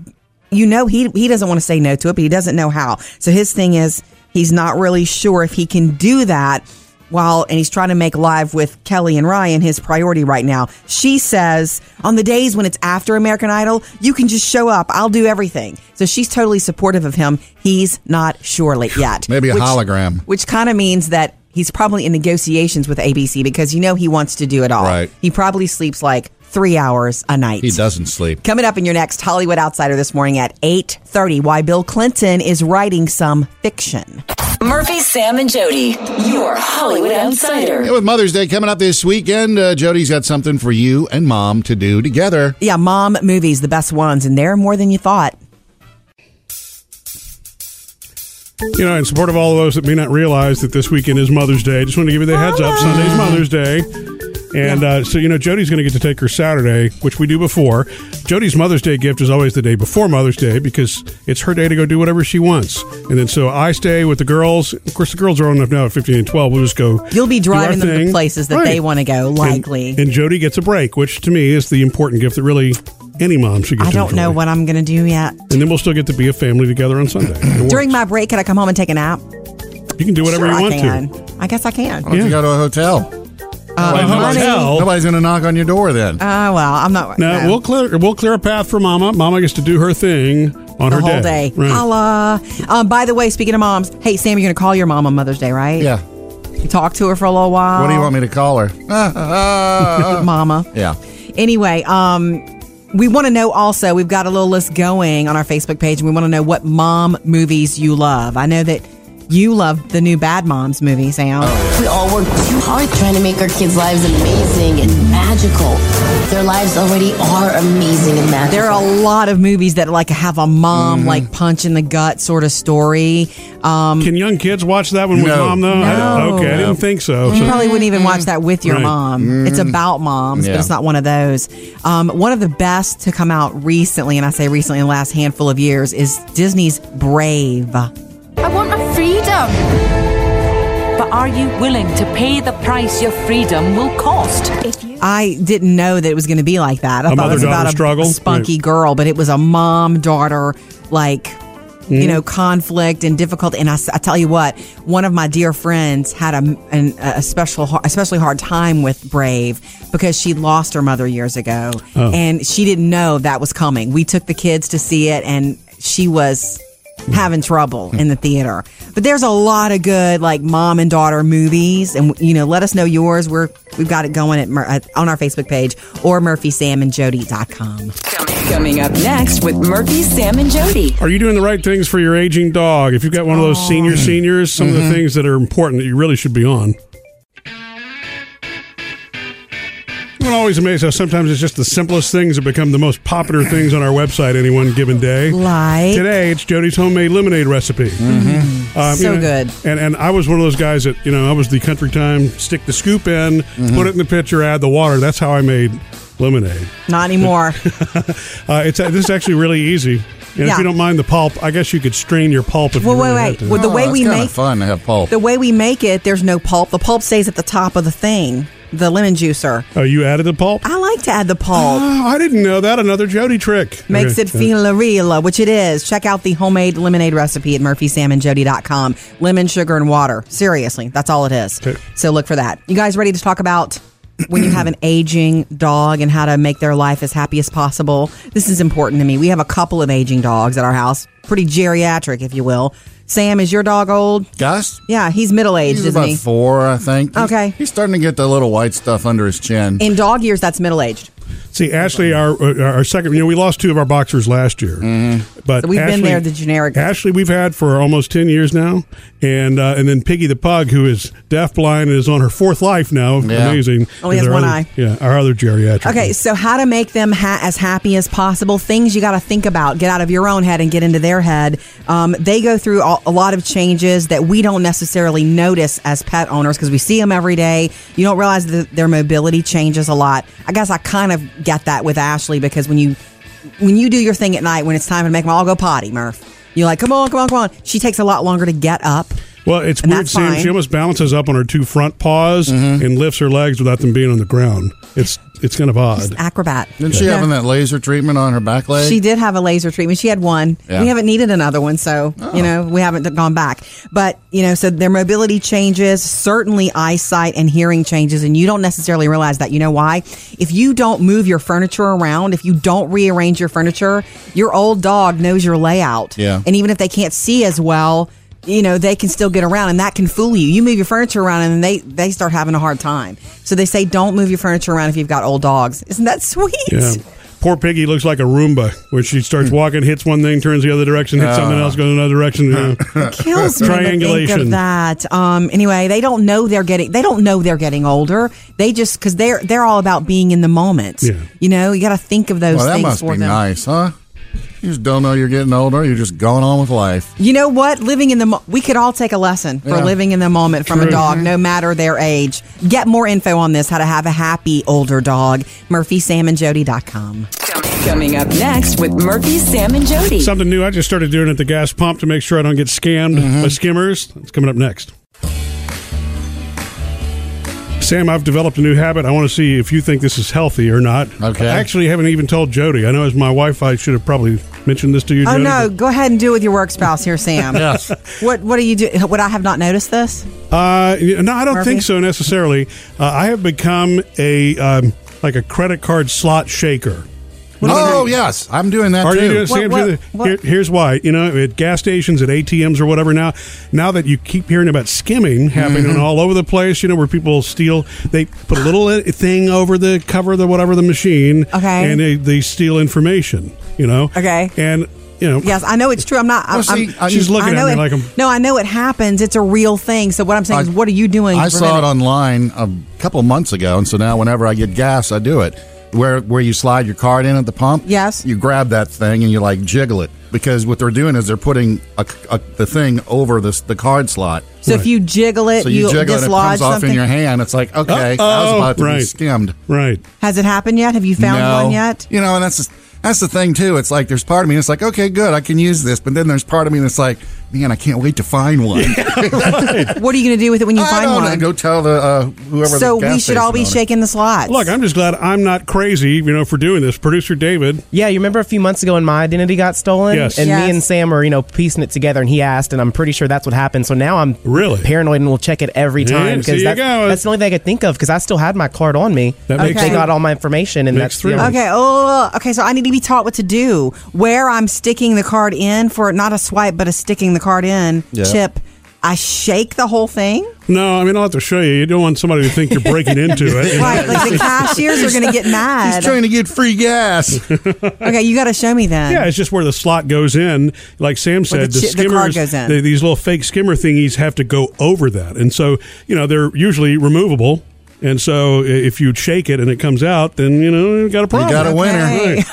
you know, he he doesn't want to say no to it, but he doesn't know how. So his thing is he's not really sure if he can do that while, and he's trying to make Live with Kelly and Ryan his priority right now. She says, on the days when it's after American Idol, you can just show up. I'll do everything. So she's totally supportive of him. He's not sure yet. Maybe a which, hologram. Which kind of means that he's probably in negotiations with A B C because, you know, he wants to do it all. Right. He probably sleeps like three hours a night. He doesn't sleep. Coming up in your next Hollywood Outsider this morning at eight thirty, why Bill Clinton is writing some fiction. Murphy, Sam, and Jody, your Hollywood Outsider. And with Mother's Day coming up this weekend, uh, Jody's got something for you and Mom to do together. Yeah, Mom movies, the best ones, and they're more than you thought. You know, in support of all of those that may not realize that this weekend is Mother's Day, I just want to give you the heads up. Sunday's Mother's Day. And yeah. uh, so, you know, Jody's going to get to take her Saturday, which we do before. Jody's Mother's Day gift is always the day before Mother's Day because it's her day to go do whatever she wants. And then so I stay with the girls. Of course, the girls are old enough now at fifteen and twelve. We'll just go. You'll be driving them thing. to places that right. they want to go, likely. And, and Jody gets a break, which to me is the important gift that really any mom should get. I don't know what I'm going to do yet. And then we'll still get to be a family together on Sunday. During my break, can I come home and take a nap? You can do whatever sure, you want I can. to. I guess I can. Why don't yeah. you go to a hotel? Uh, nobody's, nobody's going to knock on your door then. Oh, uh, well, I'm not. No, no, we'll clear we'll clear a path for Mama. Mama gets to do her thing on the her whole day. day. Right. Holla. Um, by the way, speaking of moms, hey, Sam, you're going to call your mom on Mother's Day, right? Yeah. You talk to her for a little while. What do you want me to call her? Mama. Yeah. Anyway, um, we want to know also, we've got a little list going on our Facebook page, and we want to know what mom movies you love. I know that you love the new Bad Moms movie, Sam. Oh, yeah. We all work too hard trying to make our kids' lives amazing and magical. Their lives already are amazing and magical. There are a lot of movies that like have a mom mm-hmm. like punch in the gut sort of story. Um, Can young kids watch that one no. with mom though? No. I, okay, no. I didn't think so. You so. probably wouldn't even watch that with your right. mom. Mm. It's about moms, yeah. but it's not one of those. Um, one of the best to come out recently, and I say recently in the last handful of years, is Disney's Brave. I want my freedom. But are you willing to pay the price your freedom will cost? I didn't know that it was going to be like that. I a thought it was about a struggle. spunky right. girl, but it was a mom-daughter, like, mm. you know, conflict and difficulty. And I, I tell you what, one of my dear friends had a, an, a special, especially hard time with Brave because she lost her mother years ago. Oh. And she didn't know that was coming. We took the kids to see it, and she was having trouble in the theater. But there's a lot of good like mom and daughter movies, and you know, let us know yours. We're we've got it going at, Mur- at on our Facebook page or murphy sam and jody dot com. Coming up next with Murphy, Sam, and Jody. Are you doing the right things for your aging dog? If you've got one of those senior seniors, some mm-hmm. of the things that are important that you really should be on. I'm always amazed how sometimes it's just the simplest things that become the most popular things on our website any one given day. Like? Today, it's Jody's homemade lemonade recipe. Mm-hmm. Um, so you know, good. And and I was one of those guys that, you know, I was the Country Time, stick the scoop in, mm-hmm. put it in the pitcher, add the water. That's how I made lemonade. Not anymore. uh, it's This is actually really easy. And yeah. if you don't mind the pulp, I guess you could strain your pulp if well, you wait, really wait. Had to. Well, the oh, way we make fun to have pulp. The way we make it, there's no pulp. The pulp stays at the top of the thing. The lemon juicer. Oh, you added the pulp? I like to add the pulp. Oh, I didn't know that. Another Jody trick. Makes okay. it feel yeah. real, which it is. Check out the homemade lemonade recipe at murphy sam and jody dot com. Lemon, sugar, and water. Seriously, that's all it is. Okay. So look for that. You guys ready to talk about when you have an aging dog and how to make their life as happy as possible? This is important to me. We have a couple of aging dogs at our house. Pretty geriatric, if you will. Sam, is your dog old? Gus? Yeah, he's middle-aged, he's isn't he? He's about four, I think. He's, okay. He's starting to get the little white stuff under his chin. In dog years, that's middle-aged. See, Ashley, our our second, you know, we lost two of our boxers last year. Mm-hmm. But so we've Ashley, been there, the generic. Ashley, we've had for almost ten years now. And uh, and then Piggy the Pug, who is deafblind and is on her fourth life now. Yeah. Amazing. Only has one other, eye. Yeah, our other geriatric. Okay, one. So how to make them ha- as happy as possible. Things you got to think about. Get out of your own head and get into their head. Um, they go through all, a lot of changes that we don't necessarily notice as pet owners because we see them every day. You don't realize that their mobility changes a lot. I guess I kind of get that with Ashley because when you when you do your thing at night, when it's time to make them all go potty, Murph, you're like, come on, come on, come on. She takes a lot longer to get up. Well, it's weird, Sam. She almost balances up on her two front paws mm-hmm. and lifts her legs without them being on the ground. It's it's kind of odd. She's an acrobat. Didn't she yeah. having that laser treatment on her back leg? She did have a laser treatment. She had one. Yeah. We haven't needed another one, so oh. you know we haven't gone back. But you know, so their mobility changes, certainly eyesight and hearing changes, and you don't necessarily realize that. You know why? If you don't move your furniture around, if you don't rearrange your furniture, your old dog knows your layout. Yeah. And even if they can't see as well, you know, they can still get around, and that can fool you. You move your furniture around, and they, they start having a hard time. So they say, don't move your furniture around if you've got old dogs. Isn't that sweet? Yeah. Poor Piggy looks like a Roomba, where she starts walking, hits one thing, turns the other direction, hits uh, something else, goes another direction. You know. It kills me triangulation. To think of that. Um, anyway, they don't know they're getting. They don't know they're getting older. They just because they're they're all about being in the moment. Yeah. You know, you got to think of those well, things. That must for be them. Nice, huh? You just don't know you're getting older. You're just going on with life. You know what? Living in the mo- we could all take a lesson for yeah. living in the moment from True. a dog, no matter their age. Get more info on this, how to have a happy older dog, murphy sam and jody dot com. Coming up next with Murphy, Sam, and Jody. Something new I just started doing at the gas pump to make sure I don't get scammed mm-hmm. by skimmers. It's coming up next. Sam, I've developed a new habit. I want to see if you think this is healthy or not. Okay. I actually haven't even told Jody. I know as my wife, I should have probably mentioned this to you, Jody. Oh, no. Go ahead and do it with your work spouse here, Sam. Yes. What What do you do? Would I have not noticed this? Uh, no, I don't Murphy? think so necessarily. Uh, I have become a um, like a credit card slot shaker. Oh, yes. I'm doing that, Are too. Are you doing Sam, what, what, what? Here, Here's why. You know, at gas stations, at A T Ms or whatever now, now that you keep hearing about skimming happening mm-hmm. all over the place, you know, where people steal, they put a little thing over the cover of the whatever, the machine, okay. and they, they steal information, you know? Okay. And... You know, yes, I know it's true. I'm not. Well, I'm, see, I'm, she's looking I know at me it, like I'm. No, I know it happens. It's a real thing. So what I'm saying I, is, what are you doing? I saw it online a couple months ago, and so now whenever I get gas, I do it. where where you slide your card in at the pump. Yes. You grab that thing and you like jiggle it, because what they're doing is they're putting a, a, the thing over the the card slot. So right. if you jiggle it, so you jiggle it, it comes something. off in your hand. It's like, okay, Uh-oh. I was about to right. be skimmed. Right. Has it happened yet? Have you found no. one yet? You know, and that's just, that's the thing too. It's like there's part of me that's like, okay, good, I can use this, but then there's part of me that's like, man, I can't wait to find one. Yeah, right. What are you going to do with it when you I find don't one? Know. Go tell the uh, whoever. So the gas we should all be shaking it. the slots. Look, I'm just glad I'm not crazy, you know, for doing this. Producer David. Yeah, you remember a few months ago when my identity got stolen? Yes. And yes. me and Sam are, you know, piecing it together, and he asked, and I'm pretty sure that's what happened. So now I'm really paranoid, and we'll check it every time, because yeah, that's, that's the only thing I could think of, because I still had my card on me. That makes okay. They got all my information, and makes that's three. Okay. Oh, okay. So I need to be taught what to do. Where I'm sticking the card in for not a swipe, but a sticking the card in yeah. chip. I shake the whole thing. No, I mean, I'll have to show you. You don't want somebody to think you're breaking into it. Right, like the cashiers are going to get mad. He's trying to get free gas. Okay, you got to show me that. Yeah, it's just where the slot goes in. Like Sam said, the, chi- the skimmers, the goes in. They, these little fake skimmer thingies have to go over that. And so, you know, they're usually removable. And so if you shake it and it comes out, then, you know, you've got a problem. You got a winner. Okay. Right.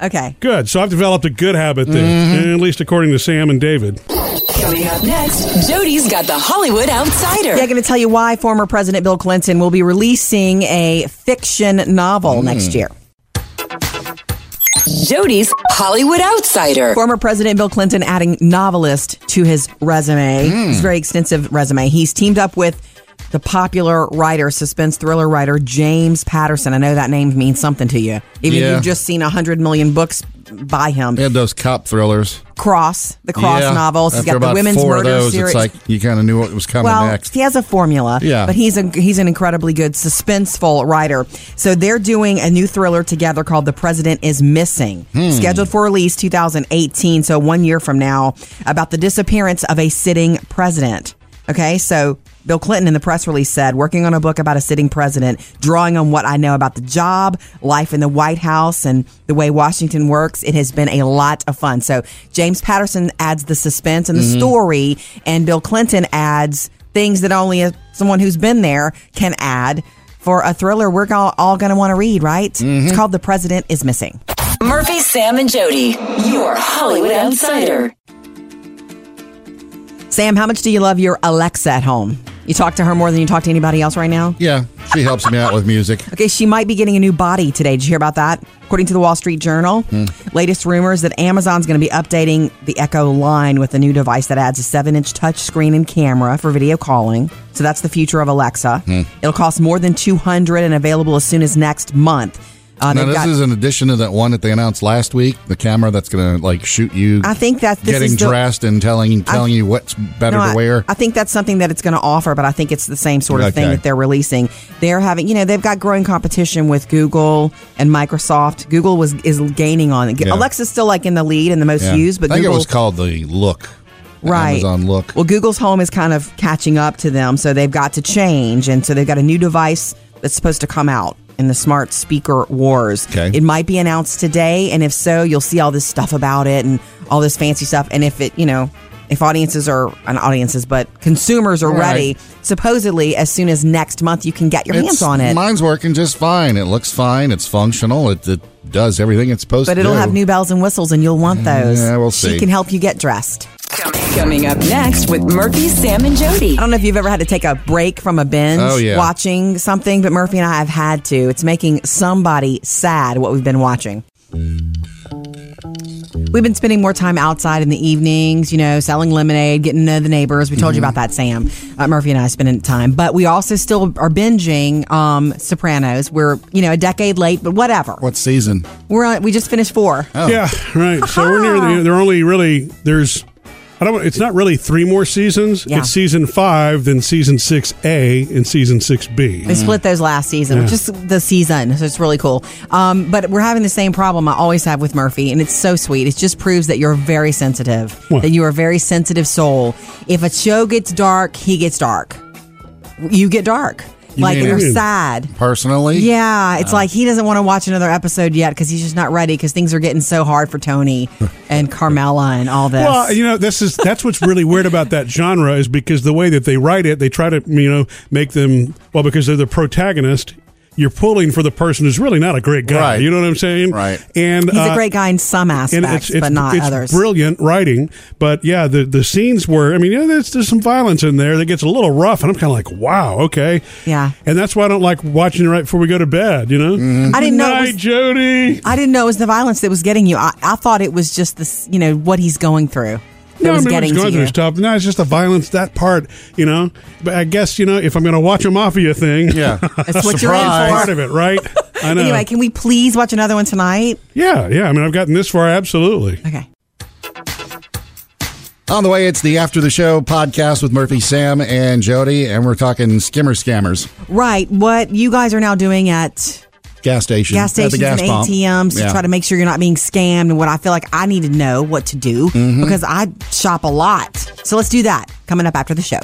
Okay. Good. So I've developed a good habit there, mm-hmm. at least according to Sam and David. Coming up next, Jody's got the Hollywood Outsider. Yeah, I'm going to tell you why former President Bill Clinton will be releasing a fiction novel mm. next year. Jody's Hollywood Outsider. Former President Bill Clinton adding novelist to his resume. Mm. His very extensive resume. He's teamed up with the popular writer, suspense thriller writer, James Patterson. I know that name means something to you. Even yeah. if you've just seen one hundred million books by him. He had those cop thrillers. Cross, the Cross yeah. novels. He's After got the women's four murder of those, series. It's like you kind of knew what was coming well, next. He has a formula, yeah. but he's a, he's an incredibly good suspenseful writer. So they're doing a new thriller together called The President is Missing, hmm. scheduled for release two thousand eighteen, so one year from now, about the disappearance of a sitting president. Okay, so Bill Clinton in the press release said, working on a book about a sitting president, drawing on what I know about the job, life in the White House, and the way Washington works, it has been a lot of fun. So James Patterson adds the suspense and the mm-hmm. story, and Bill Clinton adds things that only a, someone who's been there can add. For a thriller we're all, all going to want to read, right? Mm-hmm. It's called The President is Missing. Murphy, Sam, and Jody, your Hollywood Outsider. Sam, how much do you love your Alexa at home? You talk to her more than you talk to anybody else right now? Yeah, she helps me out with music. Okay, she might be getting a new body today. Did you hear about that? According to the Wall Street Journal, mm. latest rumors that Amazon's going to be updating the Echo line with a new device that adds a seven-inch touchscreen and camera for video calling. So that's the future of Alexa. Mm. It'll cost more than two hundred dollars and available as soon as next month. Uh, now, this got, is in addition to that one that they announced last week, the camera that's going to, like, shoot you I think that this getting is the, dressed and telling telling I, you what's better no, to wear. I, I think that's something that it's going to offer, but I think it's the same sort of okay. thing that they're releasing. They're having, you know, they've got growing competition with Google and Microsoft. Google was is gaining on it. Yeah. Alexa's still, like, in the lead and the most yeah. used, but I think Google, it was called the Look. Right. Amazon Look. Well, Google's Home is kind of catching up to them, so they've got to change, and so they've got a new device that's supposed to come out in the smart speaker wars. Okay. It might be announced today, and if so, you'll see all this stuff about it and all this fancy stuff. And if it, you know, if audiences are, not audiences, but consumers are all ready, right. supposedly as soon as next month you can get your it's, hands on it. Mine's working just fine. It looks fine. It's functional. It, it does everything it's supposed but to do. But it'll have new bells and whistles, and you'll want those. Yeah, we'll see. She can help you get dressed. Coming up next with Murphy, Sam, and Jody. I don't know if you've ever had to take a break from a binge oh, yeah. watching something, but Murphy and I have had to. It's making somebody sad what we've been watching. We've been spending more time outside in the evenings, you know, selling lemonade, getting to know the neighbors. We told mm-hmm. you about that, Sam. Uh, Murphy and I spending time. But we also still are binging um, Sopranos. We're, you know, a decade late, but whatever. What season? We're on, we just finished four. Oh. Yeah, right. So we're near the, they're only really, there's... I don't, it's not really three more seasons. Yeah. It's season five, then season six A, and season six B. They split those last season, yeah. which is the season, so it's really cool. Um, but we're having the same problem I always have with Murphy, and it's so sweet. It just proves that you're very sensitive, what? that you're a very sensitive soul. If a show gets dark, he gets dark. You get dark. You like, you're sad. Personally? Yeah. It's uh, like he doesn't want to watch another episode yet because he's just not ready because things are getting so hard for Tony and Carmela and all this. Well, you know, this is that's what's really weird about that genre is because the way that they write it, they try to, you know, make them, well, because they're the protagonist, you're pulling for the person who's really not a great guy. Right. You know what I'm saying? Right. And he's uh, a great guy in some aspects, it's, it's, but not it's others. Brilliant writing. But yeah, the, the scenes were, I mean, you know, there's, there's some violence in there that gets a little rough, and I'm kind of like, wow, okay. Yeah. And that's why I don't like watching it right before we go to bed, you know? Mm-hmm. I didn't know. Good night, it was, Jody. I didn't know it was the violence that was getting you. I, I thought it was just this, you know, what he's going through. No, I mean, getting going to through stuff. No, it's just the violence, that part, you know. But I guess, you know, if I'm going to watch a mafia thing, yeah, that's what you're in for. Part of it, right? I know. Anyway, can we please watch another one tonight? Yeah, yeah. I mean, I've gotten this far, absolutely. Okay. On the way, it's the After the Show podcast with Murphy, Sam, and Jody, and we're talking skimmer scammers. Right. What you guys are now doing at gas stations, gas stations gas and pump. A T Ms to yeah. try to make sure you're not being scammed. And what I feel like I need to know what to do mm-hmm. because I shop a lot. So let's do that coming up after the show.